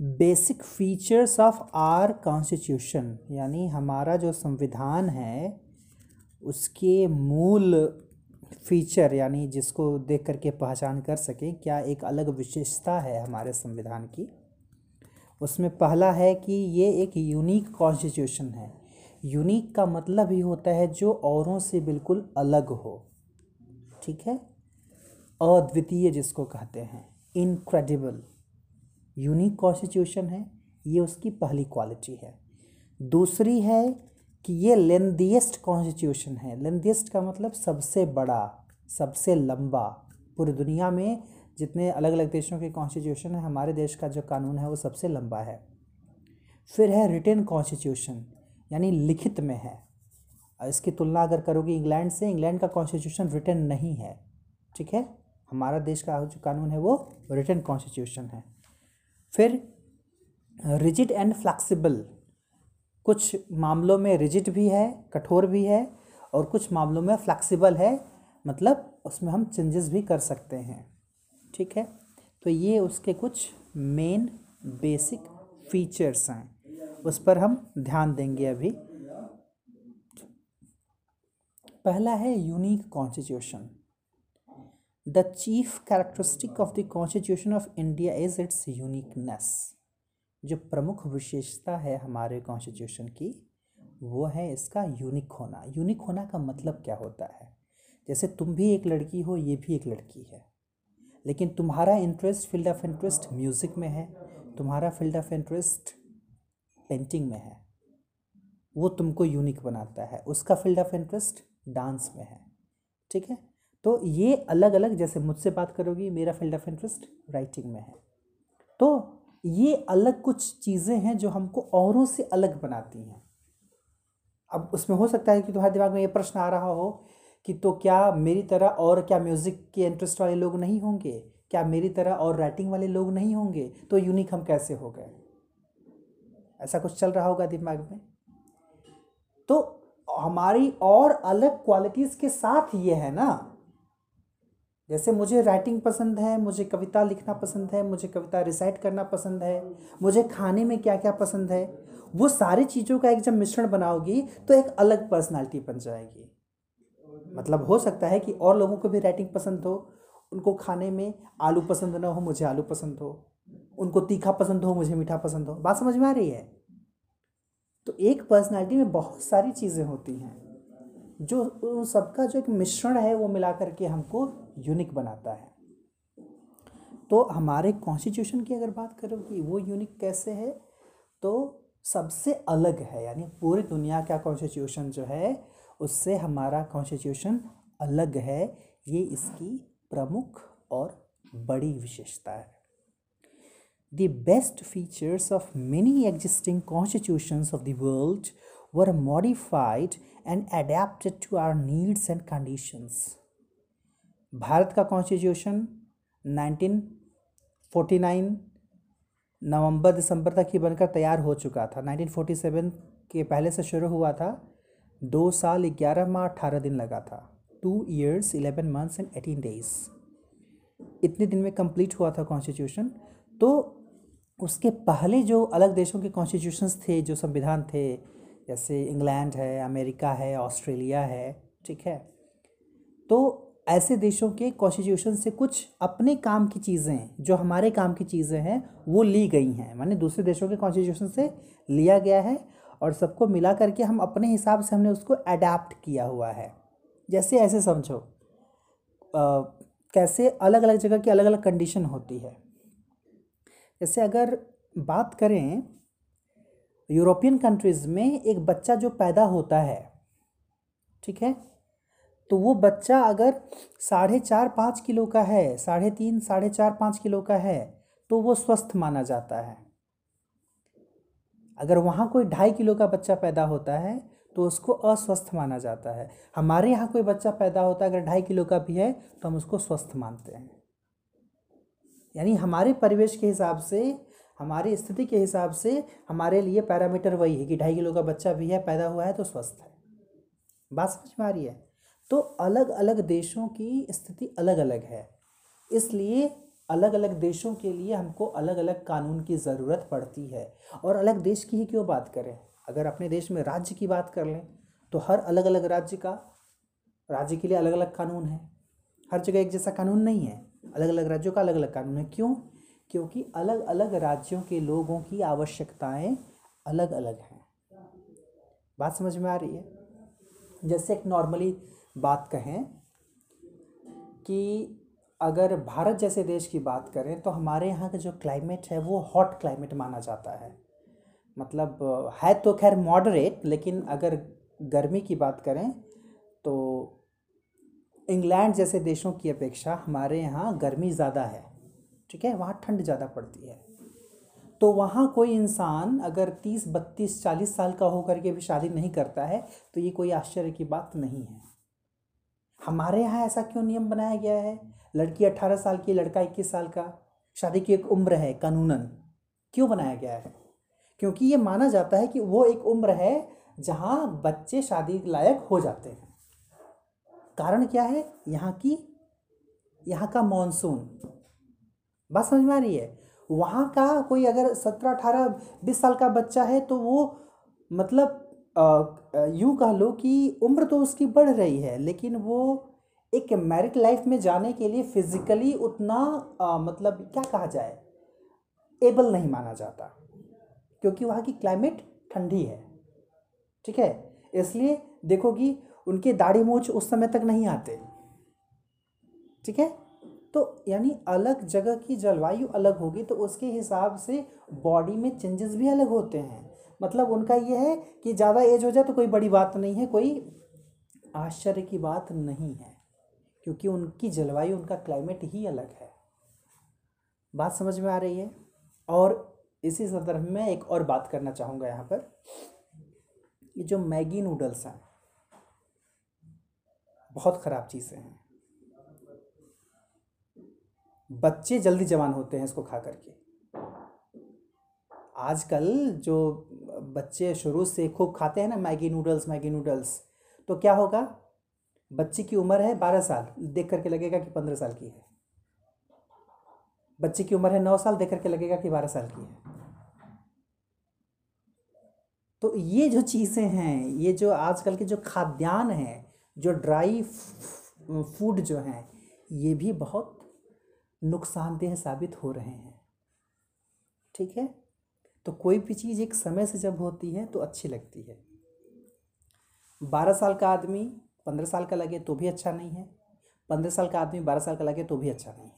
Basic features of our constitution, यानी हमारा जो संविधान है उसके मूल फीचर, यानी जिसको देख करके पहचान कर सकें क्या एक अलग विशेषता है हमारे संविधान की। उसमें पहला है कि ये एक यूनिक कॉन्स्टिट्यूशन है। यूनिक का मतलब ही होता है जो औरों से बिल्कुल अलग हो, ठीक है, अद्वितीय जिसको कहते हैं, इनक्रेडिबल। यूनिक कॉन्स्टिट्यूशन है ये, उसकी पहली क्वालिटी है। दूसरी है कि ये लेंथीएस्ट कॉन्स्टिट्यूशन है। लेंथीएस्ट का मतलब सबसे बड़ा, सबसे लंबा। पूरी दुनिया में जितने अलग अलग देशों के कॉन्स्टिट्यूशन है, हमारे देश का जो कानून है वो सबसे लंबा है। फिर है रिटन कॉन्स्टिट्यूशन, यानी लिखित में है। इसकी तुलना अगर करोगे इंग्लैंड से, इंग्लैंड का कॉन्स्टिट्यूशन रिटन नहीं है, ठीक है, हमारा देश का जो कानून है वो रिटन कॉन्स्टिट्यूशन है। फिर रिजिड एंड फ्लैक्सिबल, कुछ मामलों में रिजिड भी है, कठोर भी है, और कुछ मामलों में फ्लैक्सिबल है, मतलब उसमें हम चेंजेस भी कर सकते हैं, ठीक है। तो ये उसके कुछ मेन बेसिक फीचर्स हैं, उस पर हम ध्यान देंगे। अभी पहला है unique constitution. The chief characteristic of the constitution of India is its uniqueness. जो प्रमुख विशेषता है हमारे कॉन्स्टिट्यूशन की वो है इसका यूनिक होना। यूनिक होना का मतलब क्या होता है, जैसे तुम भी एक लड़की हो, ये भी एक लड़की है, लेकिन तुम्हारा interest, field of interest music में है, तुम्हारा फील्ड ऑफ इंटरेस्ट पेंटिंग में है, वो तुमको यूनिक बनाता है। उसका फील्ड ऑफ इंटरेस्ट डांस में है, ठीक है। तो ये अलग अलग, जैसे मुझसे बात करोगी, मेरा फील्ड ऑफ इंटरेस्ट राइटिंग में है, तो ये अलग कुछ चीज़ें हैं जो हमको औरों से अलग बनाती हैं। अब उसमें हो सकता है कि तुम्हारे दिमाग में ये प्रश्न आ रहा हो कि तो क्या मेरी तरह और क्या म्यूज़िक के इंटरेस्ट वाले लोग नहीं होंगे, क्या मेरी तरह और राइटिंग वाले लोग नहीं होंगे, तो यूनिक हम कैसे हो गए, ऐसा कुछ चल रहा होगा दिमाग में। तो हमारी और अलग क्वालिटीज़ के साथ ये है ना, जैसे मुझे राइटिंग पसंद है, मुझे कविता लिखना पसंद है, मुझे कविता रिसाइट करना पसंद है, मुझे खाने में क्या क्या पसंद है, वो सारी चीज़ों का एक जब मिश्रण बनाओगी तो एक अलग पर्सनालिटी बन जाएगी। मतलब हो सकता है कि और लोगों को भी राइटिंग पसंद हो, उनको खाने में आलू पसंद ना हो, मुझे आलू पसंद हो, उनको तीखा पसंद हो, मुझे मीठा पसंद हो। बात समझ में आ रही है। तो एक पर्सनालिटी में बहुत सारी चीज़ें होती हैं जो उन सबका जो एक मिश्रण है वो मिला करके हमको यूनिक बनाता है। तो हमारे कॉन्स्टिट्यूशन की अगर बात करो कि वो यूनिक कैसे है, तो सबसे अलग है, यानी पूरी दुनिया का कॉन्स्टिट्यूशन जो है उससे हमारा कॉन्स्टिट्यूशन अलग है। ये इसकी प्रमुख और बड़ी विशेषता है। The best features of many existing constitutions of the world were modified and adapted to our needs and conditions. Bharat का कॉन्स्टिट्यूशन 1949 नवंबर दिसंबर तक ही बनकर तैयार हो चुका था। 1947 के पहले से शुरू हुआ था। 2 साल 11 माह 18 दिन लगा था, 2 years 11 months and 18 days। इतने दिन में कंप्लीट हुआ था कॉन्स्टिट्यूशन। तो उसके पहले जो अलग देशों के कॉन्स्टिट्यूशंस थे, जो संविधान थे, जैसे इंग्लैंड है, अमेरिका है, ऑस्ट्रेलिया है, ठीक है, तो ऐसे देशों के कॉन्स्टिट्यूशन से कुछ अपने काम की चीज़ें, जो हमारे काम की चीज़ें हैं, वो ली गई हैं। माने दूसरे देशों के कॉन्स्टिट्यूशन से लिया गया है और सबको मिला करके हम अपने हिसाब से हमने उसको अडैप्ट किया हुआ है। जैसे ऐसे समझो कैसे अलग अलग जगह की अलग अलग कंडीशन होती है। जैसे अगर बात करें यूरोपियन कंट्रीज़ में, एक बच्चा जो पैदा होता है, ठीक है, तो वो बच्चा अगर 4.5-5 किलो का है, 3.5-4.5 किलो का है, तो वो स्वस्थ माना जाता है। अगर वहाँ कोई 2.5 किलो का बच्चा पैदा होता है तो उसको अस्वस्थ माना जाता है। हमारे यहाँ कोई बच्चा पैदा होता है अगर 2.5 किलो का भी है तो हम उसको स्वस्थ मानते हैं। यानी हमारे परिवेश के हिसाब से, हमारी स्थिति के हिसाब से हमारे लिए पैरामीटर वही है कि 2.5 किलो का बच्चा भी है, पैदा हुआ है तो स्वस्थ है। बात समझ में आ रही है। तो अलग अलग देशों की स्थिति अलग अलग है, इसलिए अलग अलग देशों के लिए हमको अलग अलग कानून की ज़रूरत पड़ती है। और अलग देश की ही क्यों बात करें, अगर अपने देश में राज्य की बात कर लें तो हर अलग अलग राज्य के लिए अलग अलग कानून है। हर जगह एक जैसा कानून नहीं है, अलग अलग राज्यों का अलग अलग कानून है। क्यों? क्योंकि अलग अलग राज्यों के लोगों की आवश्यकताएं अलग अलग हैं। बात समझ में आ रही है? जैसे एक नॉर्मली बात कहें कि अगर भारत जैसे देश की बात करें तो हमारे यहाँ का जो क्लाइमेट है वो हॉट क्लाइमेट माना जाता है, मतलब है तो खैर मॉडरेट, लेकिन अगर गर्मी की बात करें तो इंग्लैंड जैसे देशों की अपेक्षा हमारे यहाँ गर्मी ज़्यादा है, ठीक है, वहाँ ठंड ज़्यादा पड़ती है। तो वहाँ कोई इंसान अगर 30, 32, 40 साल का होकर के भी शादी नहीं करता है तो ये कोई आश्चर्य की बात नहीं है। हमारे यहाँ ऐसा क्यों नियम बनाया गया है? लड़की 18 साल की, लड़का 21 साल का, शादी की एक उम्र है कानूनन। क्यों बनाया गया है? क्योंकि ये माना जाता है कि वो एक उम्र है जहाँ बच्चे शादी लायक हो जाते हैं। कारण क्या है? यहाँ का मॉनसून। बात समझ में आ रही है? वहाँ का कोई अगर 17, 18, 20 साल का बच्चा है तो वो मतलब यूँ कह लो कि उम्र तो उसकी बढ़ रही है, लेकिन वो एक मैरिड लाइफ में जाने के लिए फिज़िकली उतना मतलब क्या कहा जाए, एबल नहीं माना जाता, क्योंकि वहाँ की क्लाइमेट ठंडी है, ठीक है। इसलिए देखो कि उनके दाढ़ी मूंछ उस समय तक नहीं आते, ठीक है। तो यानी अलग जगह की जलवायु अलग होगी तो उसके हिसाब से बॉडी में चेंजेस भी अलग होते हैं। मतलब उनका ये है कि ज़्यादा एज हो जाए तो कोई बड़ी बात नहीं है, कोई आश्चर्य की बात नहीं है, क्योंकि उनकी जलवायु, उनका क्लाइमेट ही अलग है। बात समझ में आ रही है? और इसी संदर्भ में एक और बात करना चाहूँगा यहाँ पर, ये जो मैगी नूडल्स हैं बहुत ख़राब चीज़ें हैं। बच्चे जल्दी जवान होते हैं इसको खा करके। आजकल जो बच्चे शुरू से खूब खाते हैं ना मैगी नूडल्स, तो क्या होगा, बच्चे की उम्र है 12 साल, देख करके लगेगा कि 15 साल की है। बच्चे की उम्र है 9 साल, देख करके लगेगा कि 12 साल की है। तो ये जो चीज़ें हैं, ये जो आजकल के जो खाद्यान्न हैं, जो ड्राई फूड जो हैं, ये भी बहुत नुकसानदेह साबित हो रहे हैं, ठीक है। तो कोई भी चीज़ एक समय से जब होती है तो अच्छी लगती है। 12 साल का आदमी 15 साल का लगे तो भी अच्छा नहीं है, 15 साल का आदमी 12 साल का लगे तो भी अच्छा नहीं है।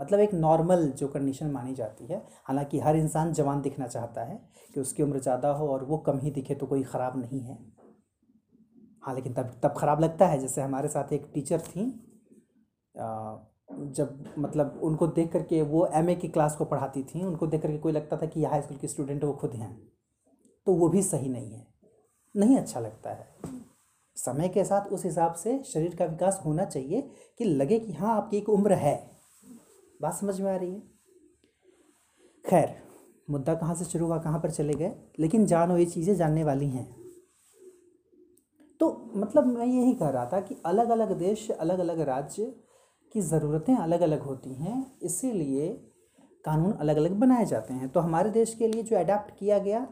मतलब एक नॉर्मल जो कंडीशन मानी जाती है, हालांकि हर इंसान जवान दिखना चाहता है कि उसकी उम्र ज़्यादा हो और वो कम ही दिखे तो कोई ख़राब नहीं है। हाँ, लेकिन तब ख़राब लगता है। जैसे हमारे साथ एक टीचर थी, जब मतलब उनको देख करके, वो एमए की क्लास को पढ़ाती थी, उनको देख करके कोई लगता था कि हाई स्कूल के स्टूडेंट वो खुद हैं, तो वो भी सही नहीं है, नहीं अच्छा लगता है। समय के साथ उस हिसाब से शरीर का विकास होना चाहिए कि लगे कि हाँ आपकी एक उम्र है। बात समझ में आ रही है? खैर, मुद्दा कहाँ से शुरू हुआ, कहाँ पर चले गए, लेकिन जानो, ये चीज़ें जानने वाली हैं। तो मतलब मैं यही कह रहा था कि अलग अलग देश, अलग अलग राज्य कि ज़रूरतें अलग अलग होती हैं, इसीलिए कानून अलग अलग बनाए जाते हैं। तो हमारे देश के लिए जो अडेप्ट किया गया,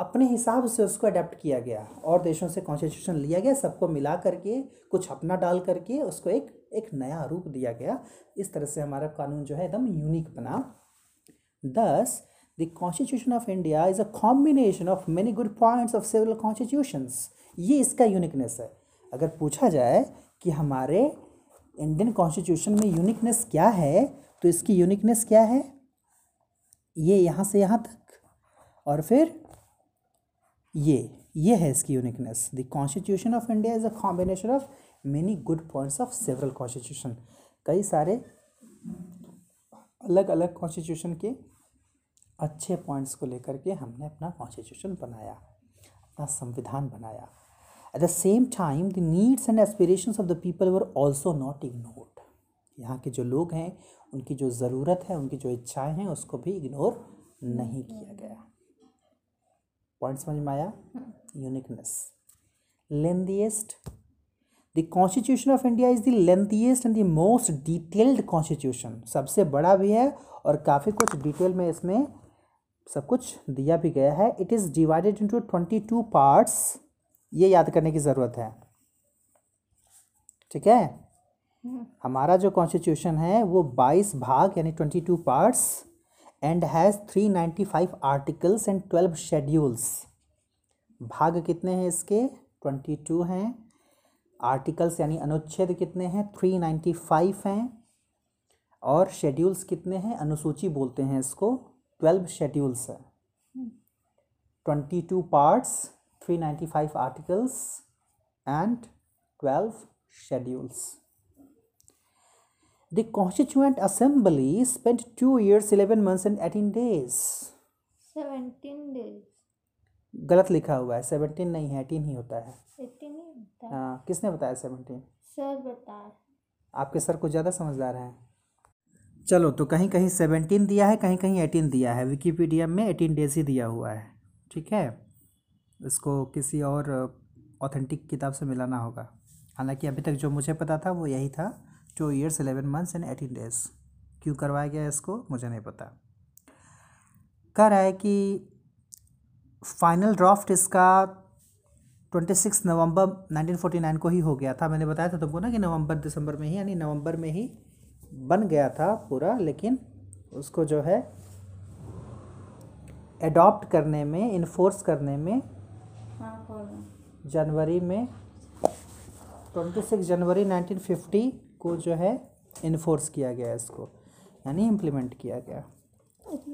अपने हिसाब से उसको अडेप्ट किया गया, और देशों से कॉन्स्टिट्यूशन लिया गया, सबको मिला करके कुछ अपना डाल करके उसको एक नया रूप दिया गया। इस तरह से हमारा कानून जो है एकदम यूनिक बना। Thus, the Constitution of India is a combination of many good points of several constitutions. ये इसका यूनिकनेस है। अगर पूछा जाए कि हमारे इंडियन कॉन्स्टिट्यूशन में यूनिकनेस क्या है, तो इसकी यूनिकनेस क्या है, ये यहाँ से यहाँ तक, और फिर ये है इसकी uniqueness. The constitution of India is a combination of many good points of several constitution. कई सारे अलग अलग कॉन्स्टिट्यूशन के अच्छे पॉइंट्स को लेकर के हमने अपना कॉन्स्टिट्यूशन बनाया, अपना संविधान बनाया। At the same time, the needs and aspirations of the people were also not ignored. यहाँ के जो लोग हैं, उनकी जो ज़रूरत है, उनकी जो इच्छाएं हैं, उसको भी इग्नोर नहीं किया गया। पॉइंट समझ में आया? Uniqueness. Lengthiest. The Constitution of India is the lengthiest and the most detailed Constitution. सबसे बड़ा भी है और काफ़ी कुछ डिटेल में इसमें सब कुछ दिया भी गया है. It is divided into 22 parts. ये याद करने की ज़रूरत है, ठीक है. हमारा जो Constitution है वो 22 भाग यानी 22 parts and has 395 articles and 12 schedules. भाग कितने हैं इसके? 22 हैं. आर्टिकल्स यानी अनुच्छेद कितने हैं? 395 हैं. और शेड्यूल्स कितने हैं? अनुसूची बोलते हैं इसको. 12 शेड्यूल्स है. 22 parts, 395 articles and 12 schedules. The constituent assembly spent 2 years 11 months and 18 days. 17 days गलत लिखा हुआ है. 17 नहीं है, 18 ही होता है. 18 ही होता है. हाँ, किसने बताया 17? सर बताया. आपके सर कुछ ज़्यादा समझदार हैं. चलो, तो कहीं कहीं 17 दिया है, कहीं कहीं 18 दिया है. विकीपीडिया में 18 days ही दिया हुआ है, ठीक है. इसको किसी और ऑथेंटिक किताब से मिलाना होगा. हालांकि अभी तक जो मुझे पता था वो यही था, 2 years 11 months and 18 days. क्यों करवाया गया इसको मुझे नहीं पता. कह रहा है कि फाइनल ड्राफ्ट इसका 26 नवंबर 1949 को ही हो गया था. मैंने बताया था तुमको ना कि नवंबर दिसंबर में ही, यानी नवंबर में ही बन गया था पूरा, लेकिन उसको जो है एडॉप्ट करने में, इन्फोर्स करने में जनवरी में, 26 जनवरी 1950 को जो है इन्फोर्स किया गया इसको, यानी इम्प्लीमेंट किया गया,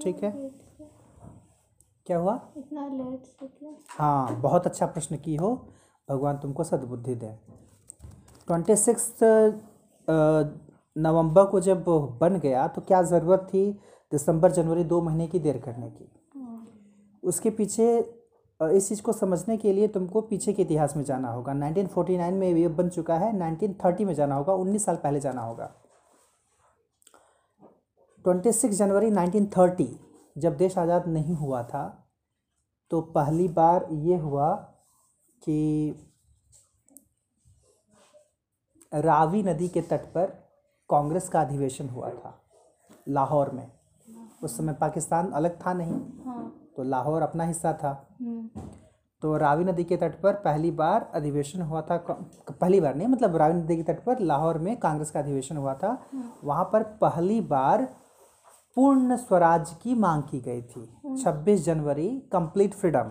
ठीक है. क्या हुआ इतना लेट से? क्या? हाँ, बहुत अच्छा प्रश्न की हो. भगवान तुमको सद्बुद्धि दे. 26 नवंबर को जब बन गया तो क्या ज़रूरत थी दिसंबर जनवरी 2 महीने की देर करने की? उसके पीछे इस चीज़ को समझने के लिए तुमको पीछे के इतिहास में जाना होगा. 1949 में ये बन चुका है, 1930 में जाना होगा, 19 साल पहले जाना होगा. 26 जनवरी 1930 जब देश आज़ाद नहीं हुआ था तो पहली बार ये हुआ कि रावी नदी के तट पर कांग्रेस का अधिवेशन हुआ था लाहौर में. उस समय पाकिस्तान अलग था नहीं, तो लाहौर अपना हिस्सा था. तो रावी नदी के तट पर पहली बार अधिवेशन हुआ था. पहली बार नहीं, मतलब रावी नदी के तट पर लाहौर में कांग्रेस का अधिवेशन हुआ था. वहाँ पर पहली बार पूर्ण स्वराज की मांग की गई थी. 26 जनवरी कंप्लीट फ्रीडम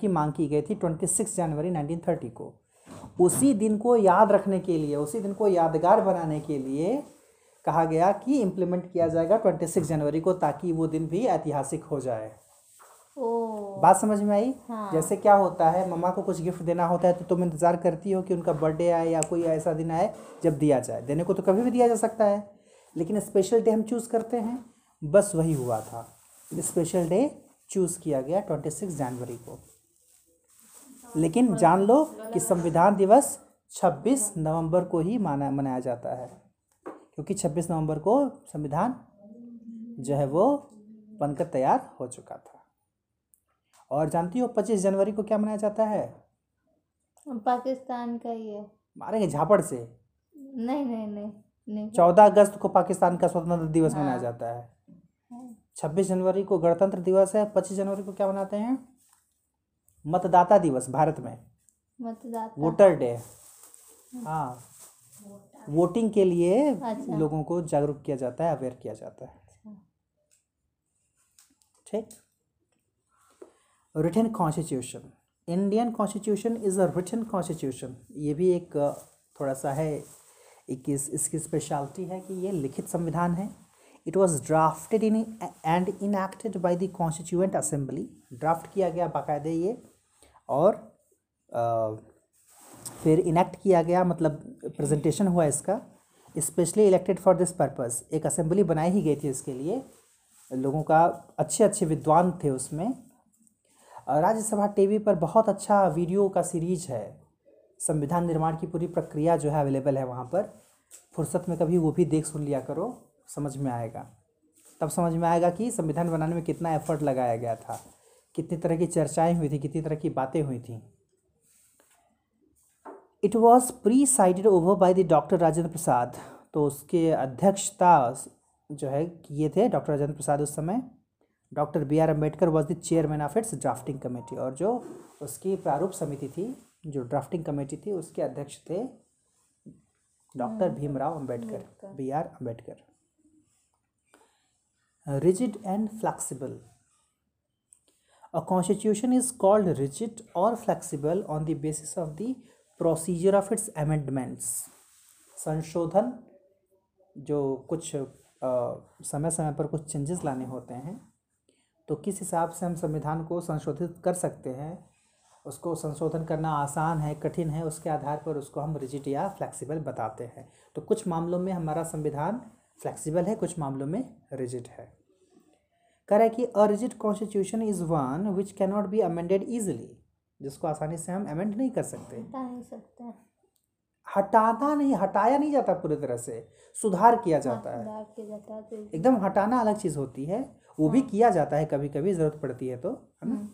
की मांग की गई थी 26 जनवरी 1930 को. उसी दिन को याद रखने के लिए, उसी दिन को यादगार बनाने के लिए कहा गया कि इम्प्लीमेंट किया जाएगा 26 जनवरी को, ताकि वो दिन भी ऐतिहासिक हो जाए. बात समझ में आई? हाँ. जैसे क्या होता है, मम्मा को कुछ गिफ्ट देना होता है तो तुम इंतज़ार करती हो कि उनका बर्थडे आए या कोई ऐसा दिन आए जब दिया जाए. देने को तो कभी भी दिया जा सकता है, लेकिन स्पेशल डे हम चूज़ करते हैं. बस वही हुआ था. स्पेशल डे चूज़ किया गया 26 जनवरी को. लेकिन जान लो कि संविधान दिवस 26 नवंबर को ही मनाया जाता है, क्योंकि 26 नवंबर को संविधान जो है वो बनकर तैयार हो चुका था. और जानती हो 25 जनवरी को क्या मनाया जाता है? पाकिस्तान का ही है. मारेंगे झापड़ से? नहीं. 14 अगस्त को पाकिस्तान का स्वतंत्रता दिवस मनाया जाता है. 26 जनवरी को गणतंत्र दिवस है. 25 जनवरी को क्या मनाते हैं? मतदाता दिवस. भारत में मतदाता, वोटर डे. हाँ, वोटिंग के लिए लोगों को जागरूक किया जाता है, अवेयर किया जाता है, ठीक. Written constitution. Indian constitution is a written constitution. ये भी एक थोड़ा सा है, इसकी स्पेशलिटी है कि ये लिखित संविधान है. It was drafted in and enacted by the constituent assembly. Draft किया गया बाकायदे ये, और फिर इनएक्ट किया गया, मतलब प्रेजेंटेशन हुआ इसका. Specially elected for this purpose. एक असेंबली बनाई ही गई थी इसके लिए. लोगों का अच्छे विद्वान थे उसमें. राज्यसभा टीवी पर बहुत अच्छा वीडियो का सीरीज है. संविधान निर्माण की पूरी प्रक्रिया जो है अवेलेबल है वहाँ पर. फुर्सत में कभी वो भी देख सुन लिया करो, समझ में आएगा. तब समझ में आएगा कि संविधान बनाने में कितना एफर्ट लगाया गया था, कितनी तरह की चर्चाएं हुई थी, कितनी तरह की बातें हुई थी. It was presided over by the doctor Rajendra Prasad. तो उसके अध्यक्षता जो है किए थे डॉक्टर राजेंद्र प्रसाद उस समय। Doctor BR Ambedkar was the chairman of its drafting committee. और जो उसकी प्रारूप समिति थी, जो ड्राफ्टिंग कमेटी थी, उसके अध्यक्ष थे doctor Bhimrao Ambedkar, BR Ambedkar. Rigid and flexible. A constitution is called rigid और flexible on the basis of the procedure of its amendments. संशोधन जो कुछ समय समय पर कुछ चेंजेस लाने होते हैं, तो किस हिसाब से हम संविधान को संशोधित कर सकते हैं, उसको संशोधन करना आसान है कठिन है, उसके आधार पर उसको हम रिजिड या फ्लैक्सीबल बताते हैं। तो कुछ मामलों में हमारा संविधान फ्लैक्सीबल है, कुछ मामलों में रिजिड है। कह रहा है कि a rigid constitution is one which can not be amended easily, जिसको आसानी से हम अमेंड नहीं कर सकते, हटा नहीं सकते, हटाया नहीं जाता, पूरी तरह से सुधार किया जाता है। एकदम हटाना अलग चीज़ होती है, वो भी किया जाता है कभी कभी ज़रूरत पड़ती है तो, है ना।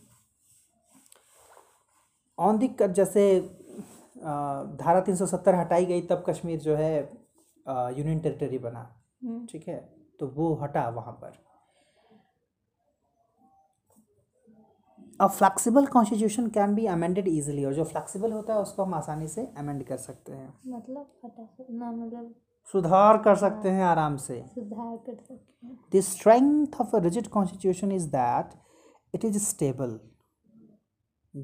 ऑन दी जैसे धारा 370 हटाई गई तब कश्मीर जो है यूनियन टेरिटरी बना, ठीक है, तो वो हटा वहाँ पर। A flexible constitution can be amended easily, और जो फ्लैक्सीबल होता है उसको हम आसानी से अमेंड कर सकते हैं, मतलब सुधार कर सकते हैं, आराम से सुधार कर सकते हैं। The strength of a rigid constitution is that it is stable.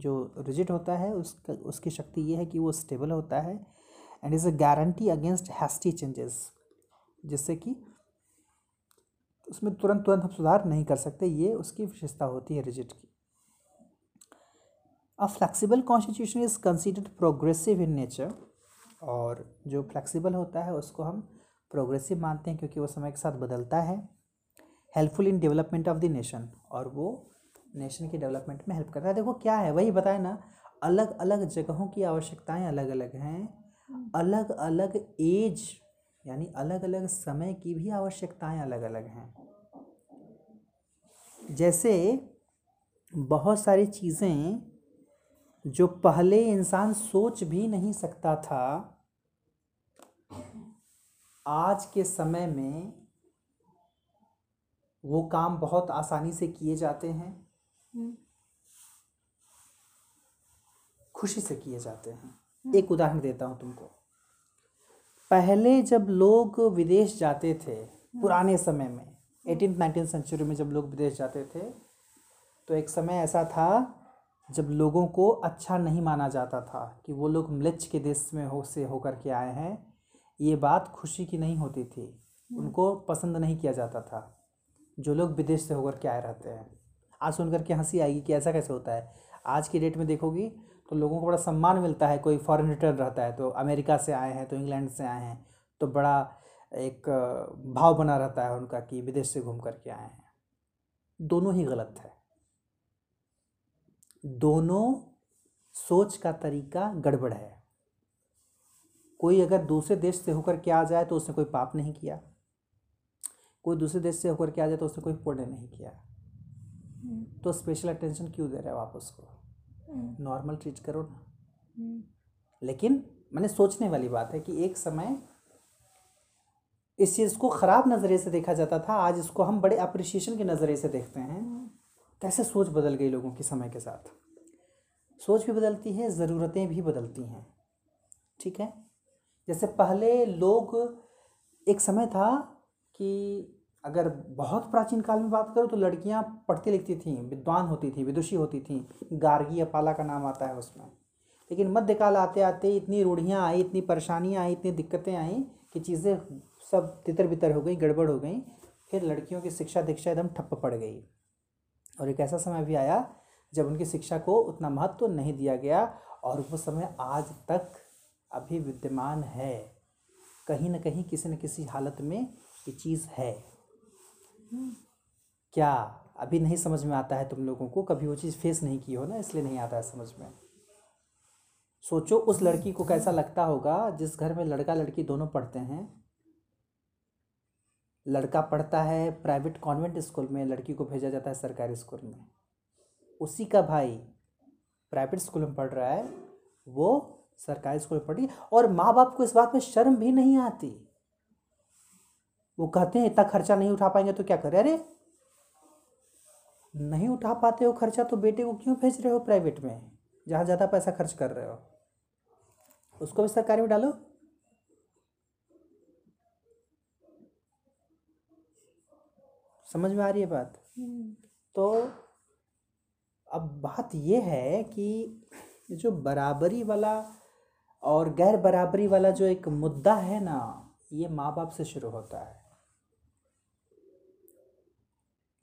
जो रिजिड होता है उसका उसकी शक्ति ये है कि वो स्टेबल होता है। And is a guarantee against hasty changes, जिससे कि उसमें तुरंत तुरंत हम सुधार नहीं कर सकते, ये उसकी विशेषता होती है रिजिड की। A flexible constitution is considered progressive in nature, और जो फ्लैक्सीबल होता है उसको हम प्रोग्रेसिव मानते हैं क्योंकि वो समय के साथ बदलता है। Helpful in development of the nation, और वो नेशन के डेवलपमेंट में हेल्प करता है। देखो क्या है, वही बताया ना, अलग अलग जगहों की आवश्यकताएं अलग अलग हैं, अलग अलग एज यानी अलग अलग समय की भी आवश्यकताएं अलग अलग हैं। जैसे बहुत सारी चीज़ें जो पहले इंसान सोच भी नहीं सकता था, आज के समय में वो काम बहुत आसानी से किए जाते हैं, खुशी से किए जाते हैं। एक उदाहरण देता हूँ तुमको। पहले जब लोग विदेश जाते थे, पुराने समय में 18th-19th century में जब लोग विदेश जाते थे, तो एक समय ऐसा था जब लोगों को अच्छा नहीं माना जाता था कि वो लोग म्लेच्छ के देश में होकर के आए हैं। ये बात खुशी की नहीं होती थी, उनको पसंद नहीं किया जाता था जो लोग विदेश से होकर के आए रहते हैं। आज सुन करके हंसी आएगी कि ऐसा कैसे होता है। आज की डेट में देखोगी तो लोगों को बड़ा सम्मान मिलता है, कोई फॉरेन रिटर्न रहता है तो अमेरिका से आए हैं, तो इंग्लैंड से आए हैं, तो बड़ा एक भाव बना रहता है उनका कि विदेश से घूम करके आए हैं। दोनों ही गलत है, दोनों सोच का तरीका गड़बड़ है। कोई अगर दूसरे देश से होकर के आ जाए तो उसने कोई पाप नहीं किया, कोई दूसरे देश से होकर के आ जाए तो उसने कोई पुण्य नहीं किया, तो स्पेशल अटेंशन क्यों दे रहे हो आप उसको? नॉर्मल ट्रीट करो ना। लेकिन मैंने सोचने वाली बात है कि एक समय इस चीज़ को ख़राब नज़रिए से देखा जाता था, आज इसको हम बड़े अप्रिशिएशन के नज़रिए से देखते हैं। कैसे सोच बदल गई लोगों की समय के साथ। सोच भी बदलती है, ज़रूरतें भी बदलती हैं, ठीक है। जैसे पहले लोग, एक समय था कि अगर बहुत प्राचीन काल में बात करो तो लड़कियां पढ़ती लिखती थीं, विद्वान होती थीं, विदुषी होती थीं, गार्गी या पाला का नाम आता है उसमें। लेकिन मध्यकाल आते आते इतनी रूढ़ियाँ आई, इतनी परेशानियाँ आई, इतनी दिक्कतें आई कि चीज़ें सब तितर बितर हो गई, गड़बड़ हो गई। फिर लड़कियों की शिक्षा दीक्षा एकदम ठप्प पड़ गई, और एक ऐसा समय भी आया जब उनकी शिक्षा को उतना महत्व नहीं दिया गया, और वो समय आज तक अभी विद्यमान है। कहीं न कहीं किसी न किसी हालत में ये चीज़ है। क्या अभी नहीं समझ में आता है तुम लोगों को? कभी वो चीज़ फेस नहीं की हो ना, इसलिए नहीं आता है समझ में। सोचो उस लड़की को कैसा लगता होगा जिस घर में लड़का लड़की दोनों पढ़ते हैं। लड़का पढ़ता है प्राइवेट कॉन्वेंट स्कूल में, लड़की को भेजा जाता है सरकारी स्कूल में। उसी का भाई प्राइवेट स्कूल में पढ़ रहा है, वो सरकारी स्कूल में पढ़ी, और माँ बाप को इस बात में शर्म भी नहीं आती। वो कहते हैं इतना खर्चा नहीं उठा पाएंगे तो क्या करें। अरे नहीं उठा पाते हो खर्चा तो बेटे को क्यों भेज रहे हो प्राइवेट में, जहाँ ज़्यादा पैसा खर्च कर रहे हो। उसको भी सरकारी में डालो। समझ में आ रही है बात। तो अब बात यह है कि जो बराबरी वाला और गैर बराबरी वाला जो एक मुद्दा है ना, ये माँ बाप से शुरू होता है।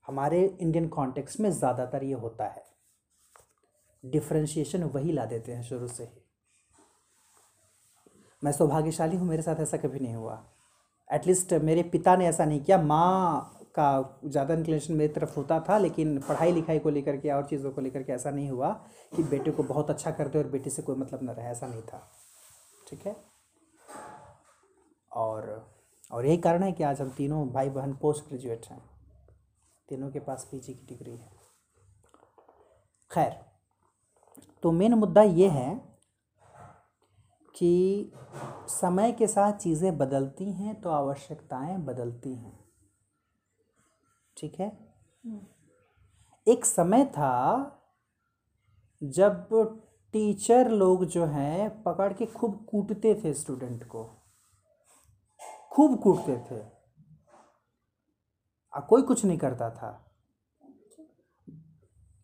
हमारे इंडियन कॉन्टेक्स्ट में ज़्यादातर ये होता है, डिफ्रेंशिएशन वही ला देते हैं शुरू से ही। मैं सौभाग्यशाली हूँ, मेरे साथ ऐसा कभी नहीं हुआ। एटलीस्ट मेरे पिता ने ऐसा नहीं किया। माँ का ज़्यादा इंक्लिनेशन मेरी तरफ होता था, लेकिन पढ़ाई लिखाई को लेकर के और चीज़ों को लेकर के ऐसा नहीं हुआ कि बेटे को बहुत अच्छा कर दे और बेटी से कोई मतलब न रहे, ऐसा नहीं था। ठीक है। और यही कारण है कि आज हम तीनों भाई बहन पोस्ट ग्रेजुएट हैं, तीनों के पास पीजी की डिग्री है। खैर, तो मेन मुद्दा ये है कि समय के साथ चीज़ें बदलती हैं तो आवश्यकताएं बदलती हैं। ठीक है। एक समय था जब टीचर लोग जो हैं पकड़ के खूब कूटते थे स्टूडेंट को, खूब कूटते थे, कोई कुछ नहीं करता था।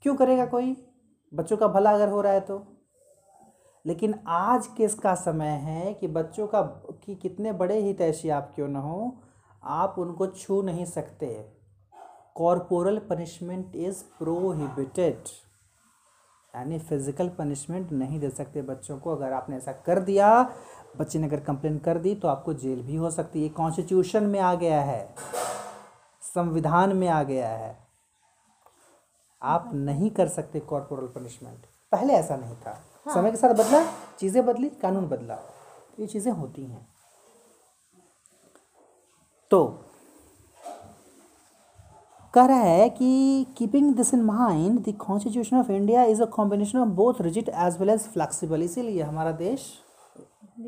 क्यों करेगा कोई, बच्चों का भला अगर हो रहा है तो। लेकिन आज किसका समय है कि बच्चों का कि कितने बड़े हितैषी आप क्यों ना हो, आप उनको छू नहीं सकते। कॉर्पोरल पनिशमेंट इज़ प्रोहिबिटेड, यानी फिज़िकल पनिशमेंट नहीं दे सकते बच्चों को। अगर आपने ऐसा कर दिया, बच्चे ने अगर कंप्लेन कर दी, तो आपको जेल भी हो सकती है। ये कॉन्स्टिट्यूशन में आ गया है, संविधान में आ गया है। आप नहीं कर सकते कॉर्पोरल पनिशमेंट। पहले ऐसा नहीं था। हाँ। समय के साथ बदला, चीज़ें बदली, कानून बदला, ये चीज़ें होती हैं। तो कह रहा है कि keeping this in mind the constitution of India is a combination of both rigid as well as flexible. इसीलिए हमारा देश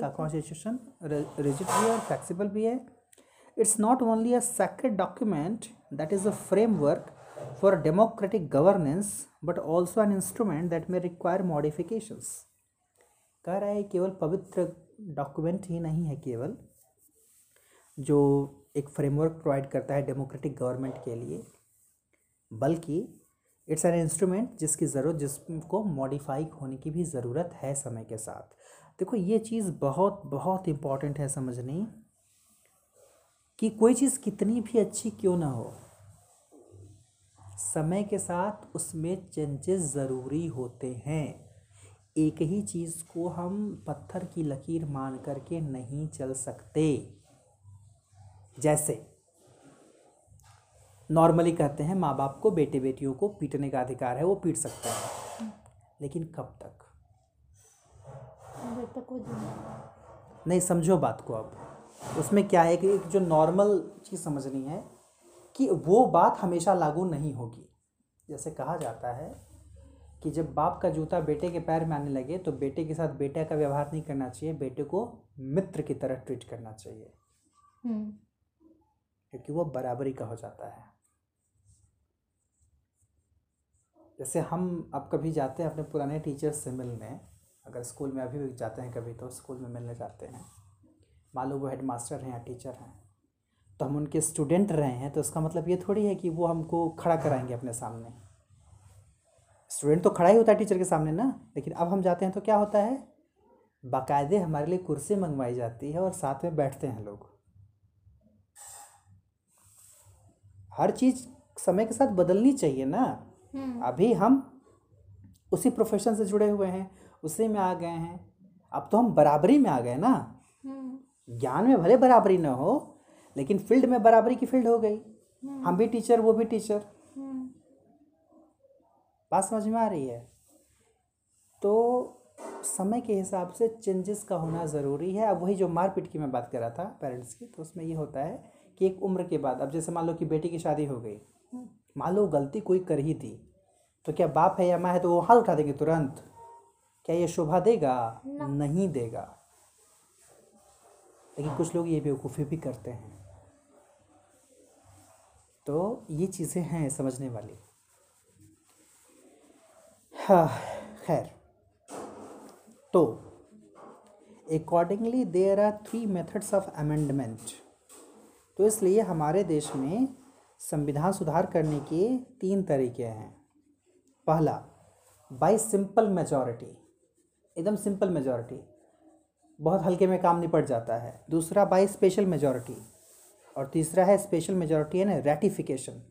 का कॉन्स्टिट्यूशन रिजिड भी है और फ्लैक्सीबल भी है। It's not only a sacred document that is a framework for democratic governance but also an instrument that may require modifications. कह रहा है केवल पवित्र डॉक्यूमेंट ही नहीं है केवल, जो एक फ्रेमवर्क प्रोवाइड करता है डेमोक्रेटिक गवर्नमेंट के लिए, बल्कि इट्स एन इंस्ट्रूमेंट जिसकी ज़रूरत, जिसको मॉडिफाई होने की भी ज़रूरत है समय के साथ। देखो ये चीज़ बहुत बहुत इम्पॉर्टेंट है समझनी, कि कोई चीज़ कितनी भी अच्छी क्यों ना हो, समय के साथ उसमें चेंजेस ज़रूरी होते हैं। एक ही चीज़ को हम पत्थर की लकीर मान करके नहीं चल सकते। जैसे नॉर्मली कहते हैं माँ बाप को बेटे बेटियों को पीटने का अधिकार है, वो पीट सकते हैं, लेकिन कब तक नहीं। समझो बात को। अब उसमें क्या है कि जो नॉर्मल चीज़ समझनी है कि वो बात हमेशा लागू नहीं होगी। जैसे कहा जाता है कि जब बाप का जूता बेटे के पैर में आने लगे तो बेटे के साथ बेटे का व्यवहार नहीं करना चाहिए, बेटे को मित्र की तरह ट्रीट करना चाहिए, क्योंकि वो बराबरी का हो जाता है। जैसे हम अब कभी जाते हैं अपने पुराने टीचर्स से मिलने, अगर स्कूल में अभी भी जाते हैं कभी, तो स्कूल में मिलने जाते हैं, मान लो वो हेडमास्टर हैं या टीचर हैं, तो हम उनके स्टूडेंट रहे हैं, तो उसका मतलब ये थोड़ी है कि वो हमको खड़ा कराएंगे अपने सामने। स्टूडेंट तो खड़ा ही होता है टीचर के सामने ना। लेकिन अब हम जाते हैं तो क्या होता है, बाकायदे हमारे लिए कुर्सी मंगवाई जाती है और साथ में बैठते हैं लोग। हर चीज़ समय के साथ बदलनी चाहिए ना। अभी हम उसी प्रोफेशन से जुड़े हुए हैं, उसी में आ गए हैं, अब तो हम बराबरी में आ गए ना। ज्ञान में भले बराबरी ना हो, लेकिन फील्ड में बराबरी की फील्ड हो गई। हम भी टीचर, वो भी टीचर। बात समझ में आ रही है। तो समय के हिसाब से चेंजेस का होना ज़रूरी है। अब वही जो मारपीट की मैं बात कर रहा था पेरेंट्स की, तो उसमें ये होता है कि एक उम्र के बाद, अब जैसे मान लो कि बेटी की शादी हो गई, मान लो गलती कोई कर ही दी, तो क्या बाप है या माँ है तो वो हाथ उठा देंगे तुरंत, क्या ये शोभा देगा? नहीं देगा। लेकिन कुछ लोग ये बेवकूफ़ी भी करते हैं। तो ये चीज़ें हैं समझने वाली। हाँ, खैर, तो accordingly there are 3 methods of amendment. तो इसलिए हमारे देश में संविधान सुधार करने के 3 तरीके हैं। पहला, बाय सिंपल मेजॉरिटी, एकदम सिंपल मेजॉरिटी, बहुत हल्के में काम निपट जाता है। दूसरा, बाय स्पेशल मेजॉरिटी। और तीसरा है स्पेशल मेजॉरिटी यानी रैटिफिकेशन,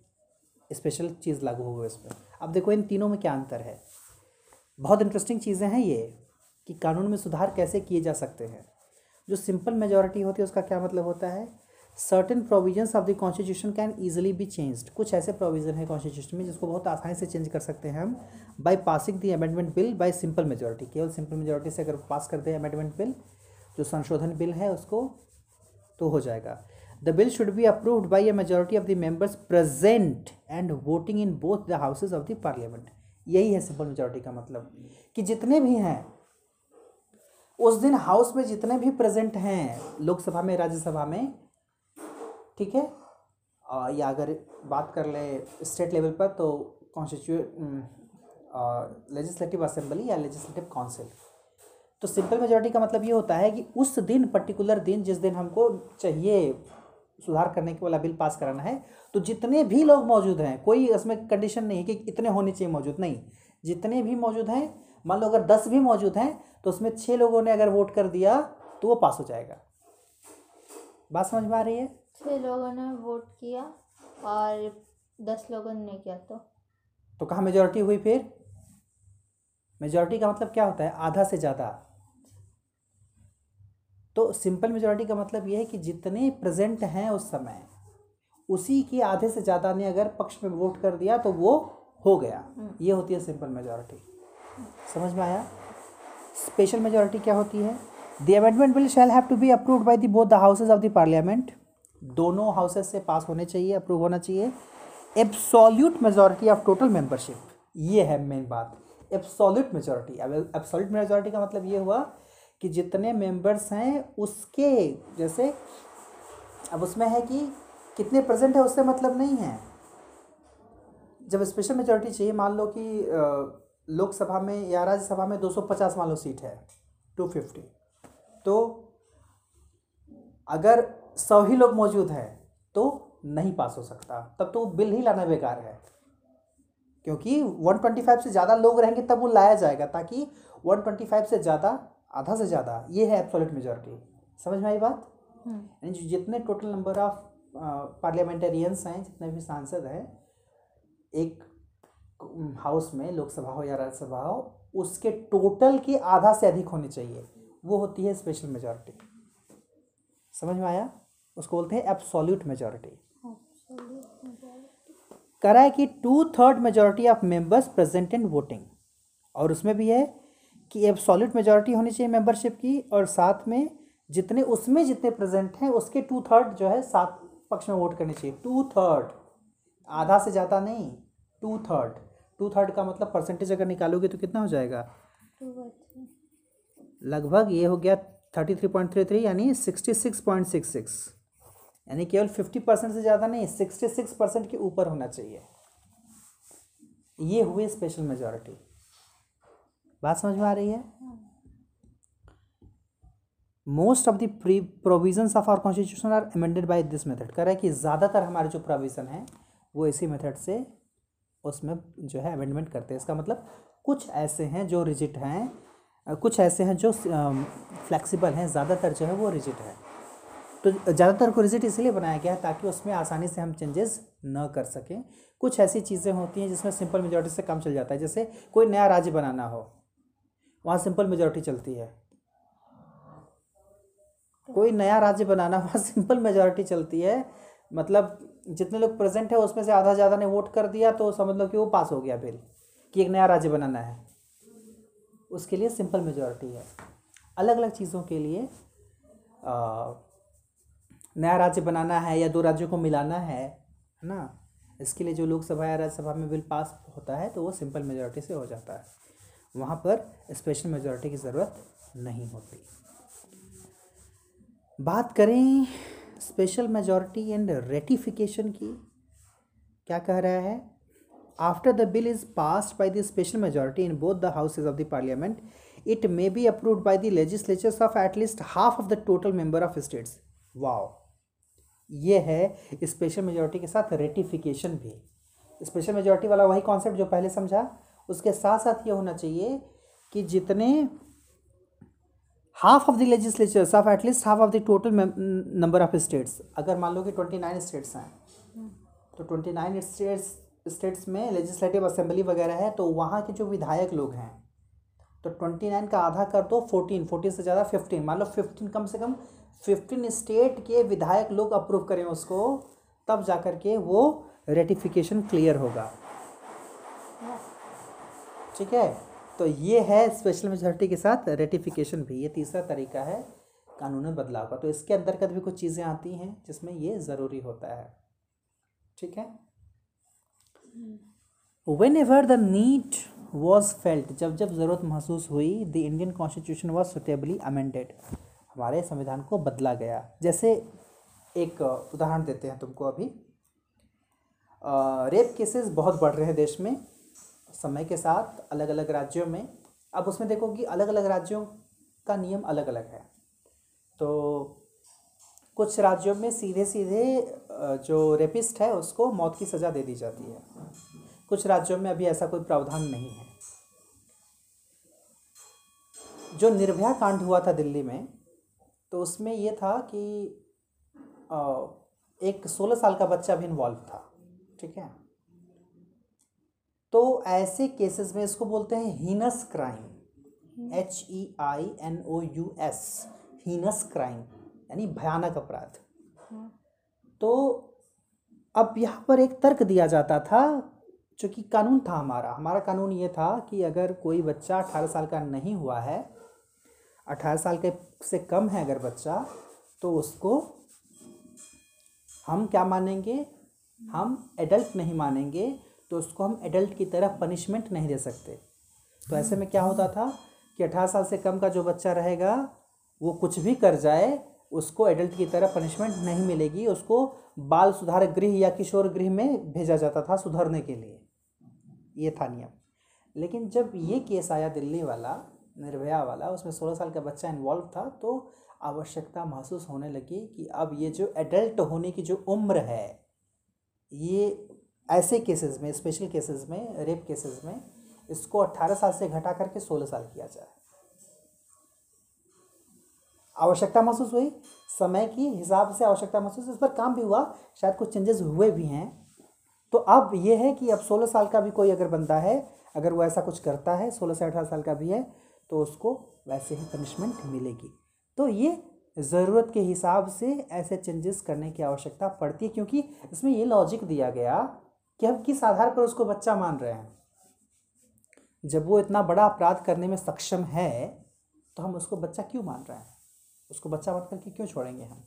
स्पेशल चीज़ लागू हो गई इसमें। अब देखो इन तीनों में क्या अंतर है। बहुत इंटरेस्टिंग चीज़ें हैं ये कि कानून में सुधार कैसे किए जा सकते हैं। जो सिंपल मेजॉरिटी होती है उसका क्या मतलब होता है? Certain provisions of the constitution can easily be changed. कुछ ऐसे प्रोविज़न है कॉन्स्टिट्यूशन में जिसको बहुत आसानी से चेंज कर सकते हैं हम by passing the amendment bill by simple majority. केवल सिंपल मेजॉरिटी से अगर पास कर दें अमेंडमेंट बिल, जो संशोधन बिल है उसको, तो हो जाएगा। The bill should be approved by a majority of the members present and voting in both the houses of the parliament. यही है सिंपल मेजॉरिटी का मतलब, कि जितने भी हैं उस दिन हाउस में जितने भी प्रेजेंट हैं, लोकसभा में, राज्यसभा में, ठीक है, या अगर बात कर ले स्टेट लेवल पर तो कॉन्स्टिट्यूट लेजिस्लेटिव असेंबली या लेजिस्लेटिव काउंसिल। तो सिंपल मेजॉरिटी का मतलब ये होता है कि उस दिन, पर्टिकुलर दिन जिस दिन हमको चाहिए सुधार करने के वाला बिल पास कराना है, तो जितने भी लोग मौजूद हैं, कोई इसमें कंडीशन नहीं है कि इतने होने चाहिए मौजूद, नहीं, जितने भी मौजूद हैं, मान लो अगर 10 भी मौजूद हैं तो उसमें 6 लोगों ने अगर वोट कर दिया तो वो पास हो जाएगा। बात समझ में आ रही है? 6 लोगों ने वोट किया और 10 लोगों ने किया तो कहाँ मेजॉरिटी हुई? फिर मेजॉरिटी का मतलब क्या होता है? आधा से ज़्यादा। तो सिंपल मेजॉरिटी का मतलब यह है कि जितने प्रेजेंट हैं उस समय, उसी के आधे से ज़्यादा ने अगर पक्ष में वोट कर दिया तो वो हो गया। ये होती है सिंपल मेजॉरिटी। समझ में आया? स्पेशल मेजॉरिटी क्या होती है? The amendment bill shall have to be approved by the both the houses of the parliament. दोनों हाउसेज से पास होने चाहिए, अप्रूव होना चाहिए। Absolute majority of total membership, ये है मेन बात, एब्सोल्यूट मेजॉरिटी। अब एब्सोल्यूट मेजॉरिटी का मतलब ये हुआ कि जितने मेंबर्स हैं उसके, जैसे अब उसमें है कि कितने प्रेजेंट है उससे मतलब नहीं है। जब स्पेशल मेजॉरिटी चाहिए, मान लो कि लोकसभा में या राज्यसभा में 250 मान लो सीट है, 250, तो अगर 100 ही लोग मौजूद हैं तो नहीं पास हो सकता, तब तो बिल ही लाना बेकार है। क्योंकि 125 से ज़्यादा लोग रहेंगे तब वो लाया जाएगा, ताकि 125 से ज़्यादा, आधा से ज़्यादा, ये है एब्सोल्यूट मेजॉरिटी। समझ में आई बात? यानी जितने टोटल नंबर ऑफ पार्लियामेंटेरियंस हैं, जितने भी सांसद हैं एक हाउस में, लोकसभा हो या राज्यसभा हो, उसके टोटल के आधा से अधिक होने चाहिए, वो होती है स्पेशल मेजॉरिटी। समझ में आया? उसको बोलते हैं एब्सोल्यूट मेजॉरिटी। कह रहा है कि 2/3 majority of members present and voting, और उसमें भी है कि एब्सोल्यूट मेजॉरिटी होनी चाहिए मेंबरशिप की, और साथ में जितने उसमें जितने प्रेजेंट हैं उसके 2/3 जो है 7 पक्ष में वोट करने चाहिए। 2/3, आधा से ज़्यादा नहीं, 2/3। 2/3 का मतलब परसेंटेज अगर निकालोगे तो कितना हो जाएगा? लगभग ये हो गया 33.33 यानी 66.66, यानी केवल 50% से ज़्यादा नहीं, 66% के ऊपर होना चाहिए। ये हुए स्पेशल मेजॉरिटी। बात समझ में आ रही है? Most of the provisions of our constitution are amended by this method. कह रहा है कि ज़्यादातर हमारे जो प्रोविज़न हैं वो इसी मेथड से उसमें जो है अमेंडमेंट करते हैं। इसका मतलब कुछ ऐसे हैं जो रिजिड हैं, कुछ ऐसे हैं जो फ्लेक्सिबल हैं, ज़्यादातर जो है वो रिजिड है। तो ज़्यादातर को रिजिड इसलिए बनाया गया है ताकि उसमें आसानी से हम चेंजेस न कर सकें। कुछ ऐसी चीज़ें होती हैं जिसमें सिंपल मेजॉरिटी से काम चल जाता है, जैसे कोई नया राज्य बनाना हो, वहाँ सिंपल मेजॉरिटी चलती है। कोई नया राज्य बनाना, वहाँ सिंपल मेजॉरिटी चलती है, मतलब जितने लोग प्रेजेंट है उसमें से आधा ज़्यादा ने वोट कर दिया तो समझ लो कि वो पास हो गया बिल कि एक नया राज्य बनाना है, उसके लिए सिंपल मेजॉरिटी है। अलग अलग चीज़ों के लिए, नया राज्य बनाना है या दो राज्यों को मिलाना है ना, इसके लिए जो लोकसभा या राज्यसभा में बिल पास होता है तो वो सिंपल मेजॉरिटी से हो जाता है। वहाँ पर स्पेशल मेजॉरिटी की ज़रूरत नहीं होती। बात करें स्पेशल मेजॉरिटी एंड रेटिफिकेशन की, क्या कह रहा है, after the bill is passed by the special majority in both the houses of the parliament it may be approved by the legislatures of at least half of the total member of states. Wow, ये है special majority के साथ ratification भी। Special majority वाला वही concept जो पहले समझा, उसके साथ साथ ये होना चाहिए कि जितने half of the legislatures of at least half of the total number of states, अगर मान लो कि 29 स्टेट्स हैं तो 29 स्टेट्स में लेजिस्लेटिव असेंबली वगैरह है, तो वहाँ के जो विधायक लोग हैं तो 29 का आधा कर दो 14, 14 से ज़्यादा 15, मान लो 15, कम से कम 15 स्टेट के विधायक लोग अप्रूव करें उसको, तब जा कर के वो रेटिफिकेशन क्लियर होगा। ठीक है, तो ये है स्पेशल मेजॉरिटी के साथ रेटिफिकेशन भी। ये तीसरा तरीका है कानून बदलाव का। तो इसके अंतर्गत भी कुछ चीज़ें आती हैं जिसमें ये ज़रूरी होता है। ठीक है, whenever the need was felt, जब जब ज़रूरत महसूस हुई, the Indian constitution was suitably amended, हमारे संविधान को बदला गया। जैसे एक उदाहरण देते हैं तुमको, अभी रेप केसेस बहुत बढ़ रहे हैं देश में समय के साथ अलग अलग राज्यों में। अब उसमें देखो कि अलग अलग राज्यों का नियम अलग अलग है, तो कुछ राज्यों में सीधे सीधे जो रेपिस्ट है उसको मौत की सज़ा दे दी जाती है, कुछ राज्यों में अभी ऐसा कोई प्रावधान नहीं है। जो निर्भया कांड हुआ था दिल्ली में, तो उसमें ये था कि एक 16 साल का बच्चा भी इन्वॉल्व था। ठीक है, तो ऐसे केसेस में इसको बोलते हैं heinous crime, HEINOUS, heinous crime यानी भयानक अपराध। तो अब यहाँ पर एक तर्क दिया जाता था, चूँकि कानून था हमारा कानून ये था कि अगर कोई बच्चा 18 साल का नहीं हुआ है, 18 साल के से कम है अगर बच्चा, तो उसको हम क्या मानेंगे, हम एडल्ट नहीं मानेंगे, तो उसको हम एडल्ट की तरह पनिशमेंट नहीं दे सकते। तो ऐसे में क्या होता था कि 18 साल से कम का जो बच्चा रहेगा वो कुछ भी कर जाए, उसको एडल्ट की तरह पनिशमेंट नहीं मिलेगी, उसको बाल सुधार गृह या किशोर गृह में भेजा जाता था सुधरने के लिए, ये था नियम। लेकिन जब ये केस आया दिल्ली वाला, निर्भया वाला, उसमें 16 साल का बच्चा इन्वॉल्व था, तो आवश्यकता महसूस होने लगी कि अब ये जो एडल्ट होने की जो उम्र है, ये ऐसे केसेस में, स्पेशल केसेस में, रेप केसेस में, इसको 18 साल से घटा करके 16 साल किया जाए। आवश्यकता महसूस हुई, समय की हिसाब से आवश्यकता महसूस, इस पर काम भी हुआ, शायद कुछ चेंजेस हुए भी हैं। तो अब ये है कि अब 16 साल का भी कोई अगर बंदा है, अगर वो ऐसा कुछ करता है, 16 से 18 साल का भी है, तो उसको वैसे ही पनिशमेंट मिलेगी। तो ये ज़रूरत के हिसाब से ऐसे चेंजेस करने की आवश्यकता पड़ती है, क्योंकि इसमें ये लॉजिक दिया गया कि हम किस आधार पर उसको बच्चा मान रहे हैं। जब वो इतना बड़ा अपराध करने में सक्षम है तो हम उसको बच्चा क्यों मान रहे हैं, उसको बच्चा मान करके क्यों छोड़ेंगे हम।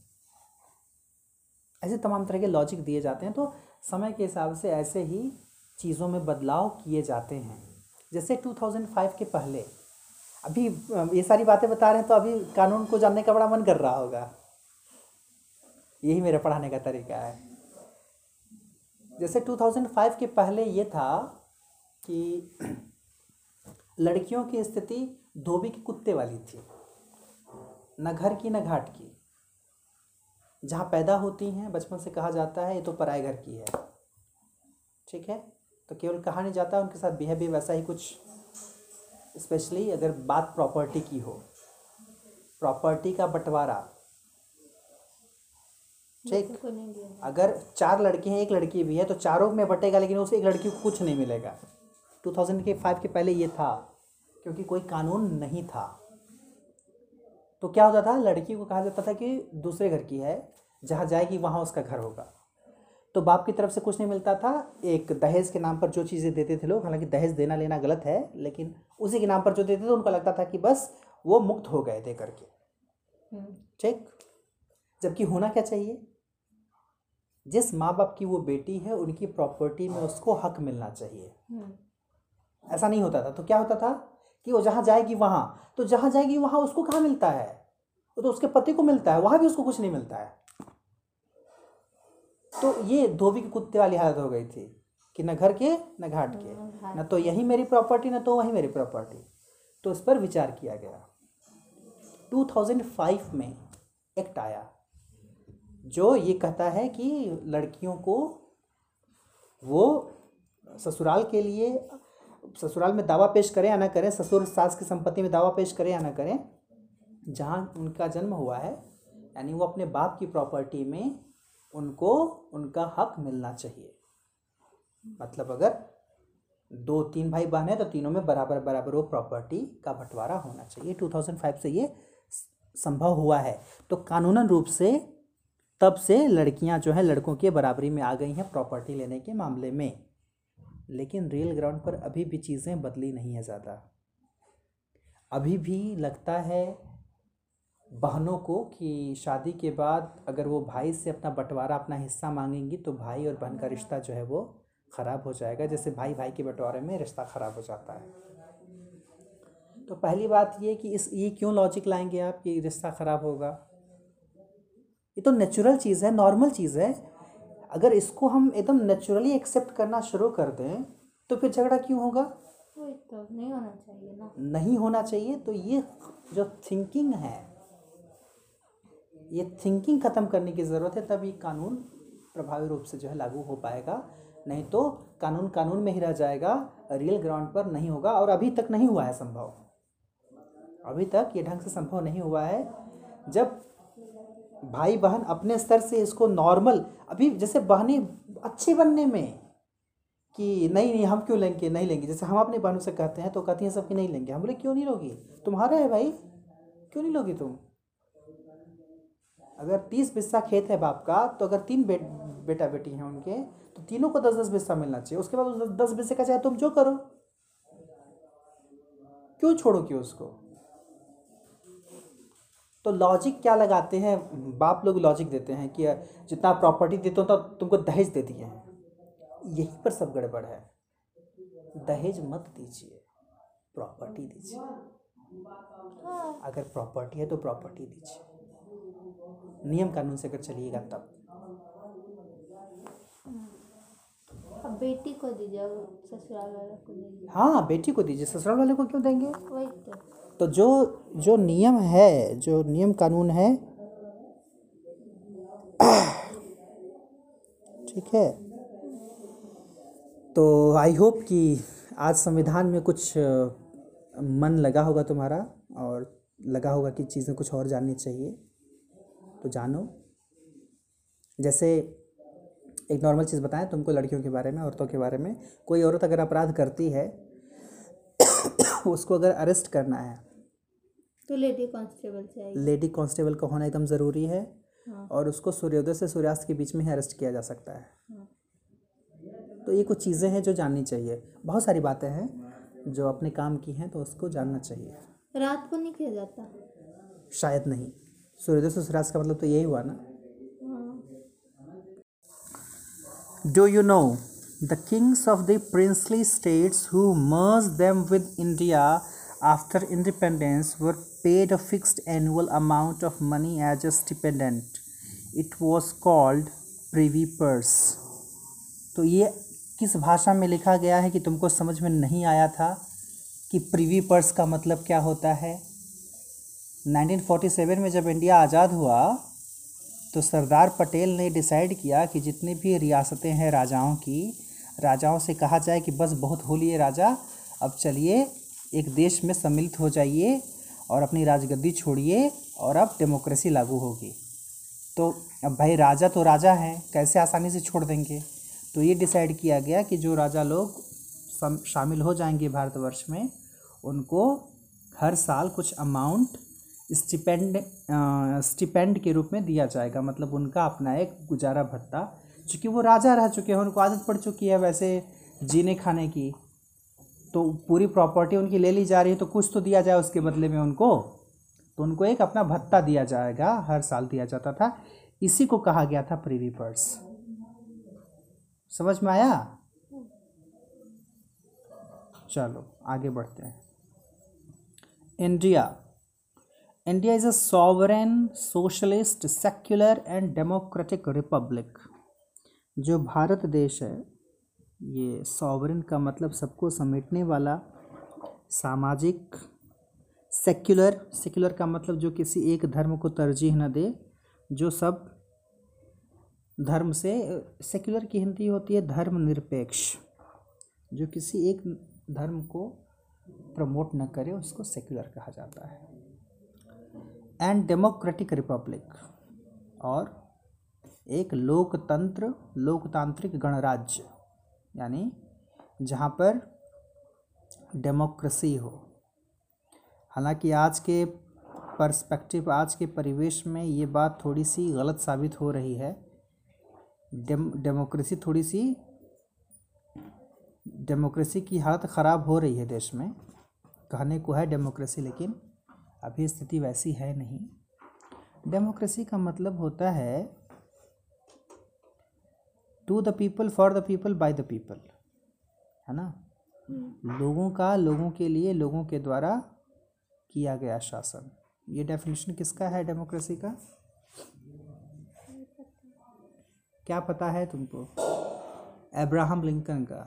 ऐसे तमाम तरह के लॉजिक दिए जाते हैं, तो समय के हिसाब से ऐसे ही चीज़ों में बदलाव किए जाते हैं। जैसे 2005 के पहले, अभी ये सारी बातें बता रहे हैं तो अभी कानून को जानने का बड़ा मन कर रहा होगा, यही मेरा पढ़ाने का तरीका है। जैसे 2005 के पहले ये था कि लड़कियों की स्थिति धोबी के कुत्ते वाली थी, न घर की न घाट की, जहाँ पैदा होती हैं बचपन से कहा जाता है ये तो पराए घर की है। ठीक है, तो केवल कहा नहीं जाता, उनके साथ बिहेवियर वैसा ही कुछ, स्पेशली अगर बात प्रॉपर्टी की हो, प्रॉपर्टी का बंटवारा। ठीक, अगर 4 लड़की हैं, 1 लड़की भी है, तो चारों में बटेगा, लेकिन उस 1 लड़की को कुछ नहीं मिलेगा। 2005 के पहले ये था, क्योंकि कोई कानून नहीं था। तो क्या होता था, लड़की को कहा जाता था कि दूसरे घर की है, जहाँ जाएगी वहाँ उसका घर होगा। तो बाप की तरफ से कुछ नहीं मिलता था, एक दहेज के नाम पर जो चीज़ें देते थे लोग, हालांकि दहेज देना लेना गलत है, लेकिन उसी के नाम पर जो देते थे उनको लगता था कि बस वो मुक्त हो गए दे करके। ठीक, जबकि होना क्या चाहिए, जिस माँ बाप की वो बेटी है उनकी प्रॉपर्टी में उसको हक मिलना चाहिए, ऐसा नहीं होता था। तो क्या होता था कि वो जहाँ जाएगी वहाँ, तो जहाँ जाएगी वहाँ उसको कहाँ मिलता है, वो तो उसके पति को मिलता है, वहाँ भी उसको कुछ नहीं मिलता है। तो ये धोबी के कुत्ते वाली हालत हो गई थी कि न घर के न घाट के, न तो यही मेरी प्रॉपर्टी न तो वही मेरी प्रॉपर्टी। तो इस पर विचार किया गया। 2005 में एक्ट आया जो ये कहता है कि लड़कियों को वो ससुराल के लिए, ससुराल में दावा पेश करें या ना करें, ससुर सास की संपत्ति में दावा पेश करें या ना करें, जहाँ उनका जन्म हुआ है यानी वो अपने बाप की प्रॉपर्टी में उनको उनका हक मिलना चाहिए। मतलब अगर 2-3 भाई बहन है तो तीनों में बराबर बराबर वो प्रॉपर्टी का बंटवारा होना चाहिए। 2005 से ये संभव हुआ है। तो कानूनन रूप से तब से लड़कियां जो है लड़कों के बराबरी में आ गई हैं प्रॉपर्टी लेने के मामले में। लेकिन रियल ग्राउंड पर अभी भी चीज़ें बदली नहीं है ज़्यादा। अभी भी लगता है बहनों को कि शादी के बाद अगर वो भाई से अपना बंटवारा अपना हिस्सा मांगेंगी तो भाई और बहन का रिश्ता जो है वो ख़राब हो जाएगा, जैसे भाई भाई के बंटवारे में रिश्ता ख़राब हो जाता है। तो पहली बात ये कि इस ये क्यों लॉजिक लाएंगे आप कि रिश्ता ख़राब होगा, ये तो नेचुरल चीज़ है, नॉर्मल चीज़ है। अगर इसको हम एकदम नेचुरली एक्सेप्ट करना शुरू कर दें तो फिर झगड़ा क्यों होगा, तो नहीं होना चाहिए ना, नहीं होना चाहिए। तो ये जो थिंकिंग है, ये थिंकिंग ख़त्म करने की ज़रूरत है, तब ये कानून प्रभावी रूप से जो है लागू हो पाएगा। नहीं तो कानून कानून में ही रह जाएगा, रियल ग्राउंड पर नहीं होगा। और अभी तक नहीं हुआ है संभव, अभी तक ये ढंग से संभव नहीं हुआ है। जब भाई बहन अपने स्तर से इसको नॉर्मल, अभी जैसे बहनें अच्छी बनने में कि नहीं नहीं हम क्यों लेंगे, नहीं लेंगे, जैसे हम अपने बहनों से कहते हैं तो कहती हैं सब कि नहीं लेंगे। हम बोले क्यों नहीं लोगी, तुम्हारा है भाई, क्यों नहीं लोगी तुम। अगर 30 हिस्सा खेत है बाप का तो अगर 3 बेटा बेटी हैं उनके तो तीनों को 10-10 हिस्सा मिलना चाहिए। उसके बाद उस 10 हिस्से का चाहे तुम जो करो, क्यों छोड़ोगे उसको। तो लॉजिक क्या लगाते हैं बाप लोग, लॉजिक देते हैं कि जितना प्रॉपर्टी देते हो तुमको दहेज दे दिए हैं। यहीं पर सब गड़बड़ है। दहेज मत दीजिए, प्रॉपर्टी दीजिए। अगर प्रॉपर्टी है तो प्रॉपर्टी दीजिए, नियम कानून से अगर चलिएगा तब। अब बेटी को दीजिए, ससुराल वाले को दीजिए। हाँ, बेटी को दीजिए, ससुराल वाले को क्यों देंगे। तो जो नियम है, जो नियम कानून है, ठीक है। तो आई होप कि आज संविधान में कुछ मन लगा होगा तुम्हारा और लगा होगा कि चीज़ें कुछ और जाननी चाहिए तो जानो। जैसे एक नॉर्मल चीज़ बताएं तुमको लड़कियों के बारे में, औरतों के बारे में। कोई औरत अगर अपराध करती है उसको अगर अरेस्ट करना है तो लेडी कांस्टेबल चाहिए। लेडी कांस्टेबल का होना एकदम ज़रूरी है। हाँ। और उसको सूर्योदय से सूर्यास्त के बीच में ही अरेस्ट किया जा सकता है। हाँ। तो ये कुछ चीज़ें हैं जो जाननी चाहिए। बहुत सारी बातें हैं जो अपने काम की हैं तो उसको जानना चाहिए। रात को नहीं किया जाता, शायद नहीं। सूर्योदय से सूर्यास्त का मतलब तो यही हुआ ना। Do you know the kings of the princely states who merge them with India after independence were paid a fixed annual amount of money as a stipend. It was called privy purse. तो ये किस भाषा में लिखा गया है कि तुमको समझ में नहीं आया था कि प्रिवी पर्स का मतलब क्या होता है। 1947 में जब इंडिया आज़ाद हुआ तो सरदार पटेल ने डिसाइड किया कि जितनी भी रियासतें हैं राजाओं की, राजाओं से कहा जाए कि बस बहुत हो लिए राजा, अब चलिए एक देश में सम्मिलित हो जाइए और अपनी राजगद्दी छोड़िए और अब डेमोक्रेसी लागू होगी। तो अब भाई राजा तो राजा हैं, कैसे आसानी से छोड़ देंगे। तो ये डिसाइड किया गया कि जो राजा लोग शामिल हो जाएंगे भारतवर्ष में उनको हर साल कुछ अमाउंट स्टिपेंड के रूप में दिया जाएगा। मतलब उनका अपना एक गुजारा भत्ता, चूँकि वो राजा रह चुके हैं, उनको आदत पड़ चुकी है वैसे जीने खाने की। तो पूरी प्रॉपर्टी उनकी ले ली जा रही है तो कुछ तो दिया जाए उसके बदले में उनको। तो उनको एक अपना भत्ता दिया जाएगा, हर साल दिया जाता था। इसी को कहा गया था प्रिवी पर्स। समझ में आया। चलो आगे बढ़ते हैं। India. India is a sovereign, socialist, secular and democratic republic. जो भारत देश है, ये sovereign का मतलब सबको समेटने वाला, सामाजिक, secular का मतलब जो किसी एक धर्म को तरजीह न दे, जो सब धर्म से, secular की हिंदी होती है धर्मनिरपेक्ष, जो किसी एक धर्म को प्रमोट न करे उसको secular कहा जाता है. एंड डेमोक्रेटिक रिपब्लिक, और एक लोकतंत्र, लोकतांत्रिक गणराज्य, यानी जहाँ पर डेमोक्रेसी हो. हालांकि आज के पर्सपेक्टिव, आज के परिवेश में ये बात थोड़ी सी गलत साबित हो रही है. डेमोक्रेसी थोड़ी सी, डेमोक्रेसी की हालत ख़राब हो रही है देश में. कहने को है डेमोक्रेसी, लेकिन अभी स्थिति वैसी है नहीं. डेमोक्रेसी का मतलब होता है to the people, for the people, by the people, है ना. लोगों का, लोगों के लिए, लोगों के द्वारा किया गया शासन. ये डेफिनेशन किसका है डेमोक्रेसी का? क्या पता है तुमको? अब्राहम लिंकन का.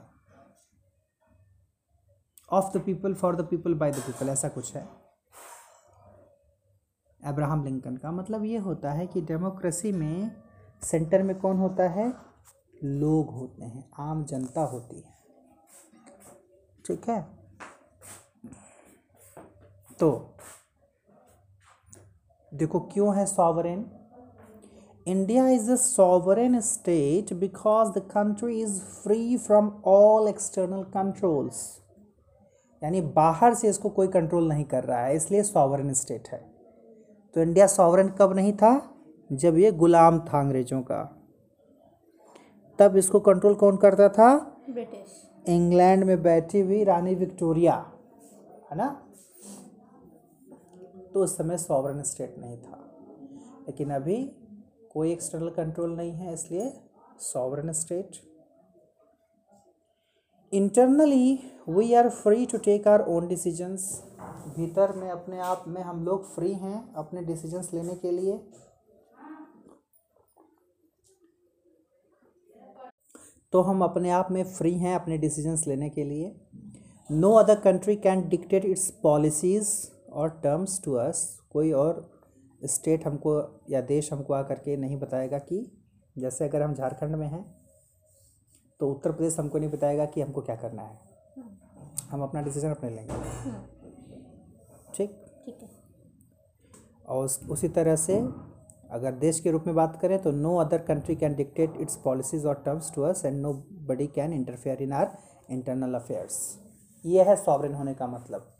Of the people, for the people, by the people, ऐसा कुछ है अब्राहम लिंकन का. मतलब ये होता है कि डेमोक्रेसी में सेंटर में कौन होता है? लोग होते हैं, आम जनता होती है. ठीक है. तो देखो क्यों है sovereign. India is a sovereign state because the country is free from all external controls. यानी बाहर से इसको कोई कंट्रोल नहीं कर रहा है, इसलिए सॉवरेन स्टेट है. तो इंडिया सॉवरेन कब नहीं था? जब ये गुलाम था अंग्रेज़ों का, तब इसको कंट्रोल कौन करता था? ब्रिटिश. इंग्लैंड में बैठी हुई रानी विक्टोरिया, है ना. तो उस समय सॉवरेन स्टेट नहीं था, लेकिन अभी कोई एक्सटर्नल कंट्रोल नहीं है, इसलिए sovereign state. Internally we are free to take our own decisions. भीतर में, अपने आप में हम लोग फ्री हैं अपने डिसीजंस लेने के लिए. तो हम अपने आप में फ्री हैं अपने डिसीजंस लेने के लिए. No other country can dictate its policies और टर्म्स टू अस. कोई और स्टेट हमको या देश हमको आकर के नहीं बताएगा कि जैसे अगर हम झारखंड में हैं तो उत्तर प्रदेश हमको नहीं बताएगा कि हमको क्या करना है. हम अपना डिसीजन अपने लेंगे. ठीक है. और उसी तरह से अगर देश के रूप में बात करें तो no other country can dictate its policies और terms to us and nobody can interfere in our internal affairs. ये है सॉवरेन होने का मतलब.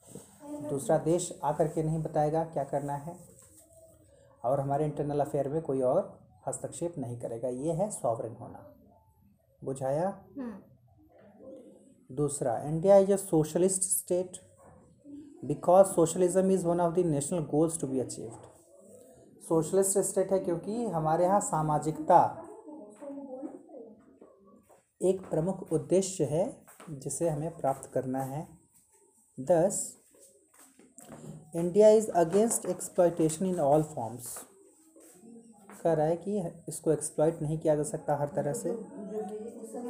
दूसरा देश आकर के नहीं बताएगा क्या करना है, और हमारे इंटरनल अफेयर में कोई और हस्तक्षेप नहीं करेगा. ये है सॉवरेन होना. बुझाया? दूसरा, India is a socialist state because socialism is one of the national goals to be achieved. Socialist state है क्योंकि हमारे यहाँ सामाजिकता एक प्रमुख उद्देश्य है जिसे हमें प्राप्त करना है. 10. India is against exploitation in all forms. कह रहा है कि इसको एक्सप्लॉयट नहीं किया जा सकता हर तरह से.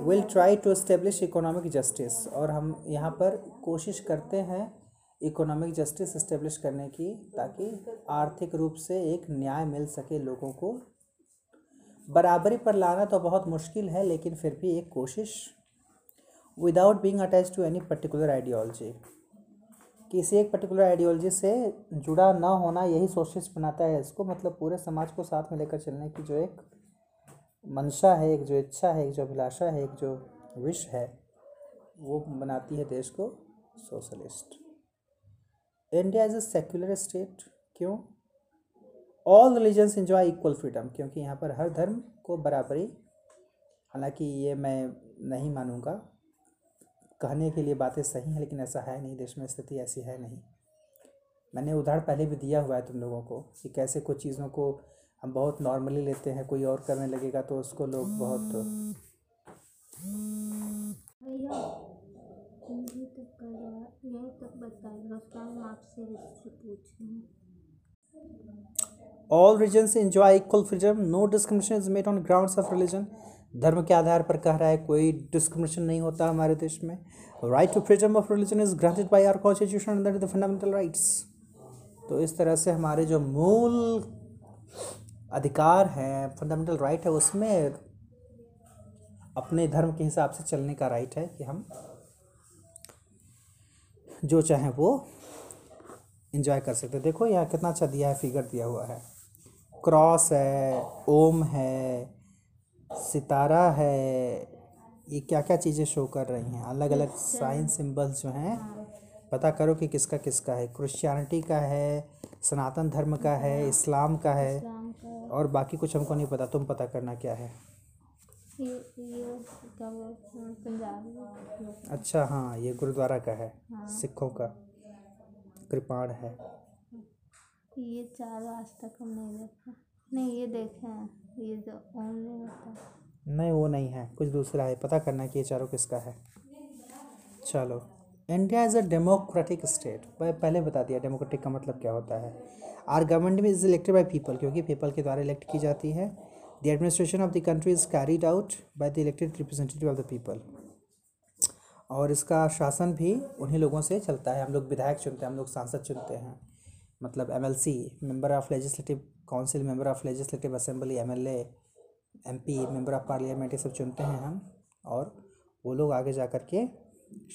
Will try to establish economic justice. और हम यहाँ पर कोशिश करते हैं इकोनॉमिक जस्टिस इस्टेब्लिश करने की, ताकि आर्थिक रूप से एक न्याय मिल सके लोगों को. बराबरी पर लाना तो बहुत मुश्किल है, लेकिन फिर भी एक कोशिश. Without being attach to any particular ideology. किसी एक पर्टिकुलर आइडियोलॉजी से जुड़ा ना होना, यही सोशलिस्ट बनाता है इसको. मतलब पूरे समाज को साथ में लेकर चलने की जो एक मंशा है, एक जो इच्छा है, एक जो अभिलाषा है, एक जो विश है, वो बनाती है देश को socialist. India is a secular state. क्यों? All religions enjoy equal freedom. क्योंकि यहाँ पर हर धर्म को बराबरी, हालांकि ये मैं नहीं मानूंगा, कहने के लिए बातें सही हैं लेकिन ऐसा है नहीं, देश में स्थिति ऐसी है नहीं. मैंने उदाहरण पहले भी दिया हुआ है तुम लोगों को कि कैसे कुछ चीज़ों को हम बहुत नॉर्मली लेते हैं, कोई और करने लगेगा तो उसको लोग बहुत कर यहीं तक बताएगा, उसका हम आपसे रिश्ते पूछेंगे। All religions enjoy equal freedom, no discrimination is made on grounds of religion. धर्म के आधार पर कह रहा है कोई डिस्क्रिमिनेशन नहीं होता हमारे देश में। Right to freedom of religion is granted by our constitution under the fundamental rights. तो इस तरह से हमारे जो मूल अधिकार हैं, फंडामेंटल राइट है, उसमें अपने धर्म के हिसाब से चलने का राइट है कि हम जो चाहें वो एंजॉय कर सकते हैं। देखो यहाँ कितना अच्छा दिया है, फिगर दिया हुआ है, क्रॉस है, ओम है, सितारा है, ये क्या क्या चीज़ें शो कर रही हैं, अलग अलग साइन सिंबल्स जो हैं, पता करो कि किसका किसका है। क्रिश्चियनिटी का है, सनातन धर्म का है, इस्लाम का है, और बाकी कुछ हमको नहीं पता, तुम पता करना क्या है। अच्छा हाँ, ये गुरुद्वारा का है, सिखों का कृपाण है। ये चार आज तक हम नहीं देखा, नहीं ये देखे हैं, ये जो ओम नहीं होता, नहीं वो नहीं है, कुछ दूसरा है, पता करना कि ये चारों किसका है। चलो, India is a democratic state, भाई पहले बता दिया डेमोक्रेटिक का मतलब क्या होता है। Our government is elected by people, क्योंकि पीपल के द्वारा इलेक्ट की जाती है। The administration of the country is carried out by the elected representative of the people, और इसका शासन भी उन्हीं लोगों से चलता है। हम लोग विधायक चुनते हैं, हम लोग सांसद चुनते हैं, मतलब MLC member of legislative council, member of legislative assembly, MLA MP, member of parliament, ये सब चुनते हैं हम, और वो लोग आगे जा कर के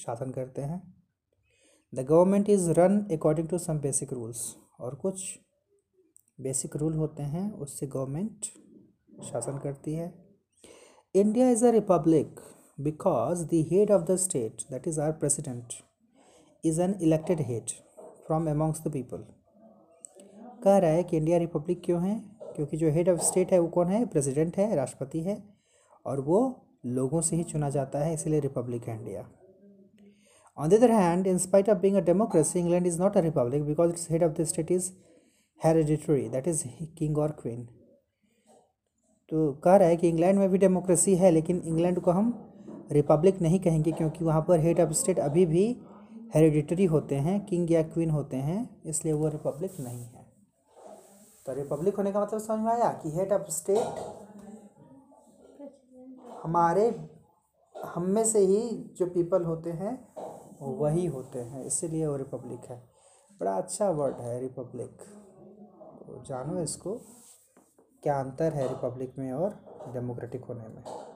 शासन करते हैं। The government is run according to some basic rules, और कुछ बेसिक रूल होते हैं उससे गवर्नमेंट शासन करती है। India is a republic because the head of the state that is our president is an elected head from amongst the people. कह रहा है कि इंडिया रिपब्लिक क्यों है, क्योंकि जो हेड ऑफ स्टेट है वो कौन है, प्रेसिडेंट है, राष्ट्रपति है, और वो लोगों से ही चुना जाता है, इसलिए रिपब्लिक है India. On the other hand, in spite of being a democracy, England is not a republic because its head of the state is hereditary, that is king or queen. तो कह रहा है कि इंग्लैंड में भी democracy है, लेकिन England को हम रिपब्लिक नहीं कहेंगे, क्योंकि वहाँ पर हेड ऑफ स्टेट अभी भी हेरिडिटरी होते हैं, किंग या क्वीन होते हैं, इसलिए वो रिपब्लिक नहीं है। तो रिपब्लिक होने का मतलब समझ में आया कि हेड ऑफ स्टेट हमारे हम में से ही जो पीपल होते हैं वही होते हैं, इसीलिए वो रिपब्लिक है। बड़ा अच्छा वर्ड है रिपब्लिक, तो जानो इसको क्या अंतर है रिपब्लिक में और डेमोक्रेटिक होने में।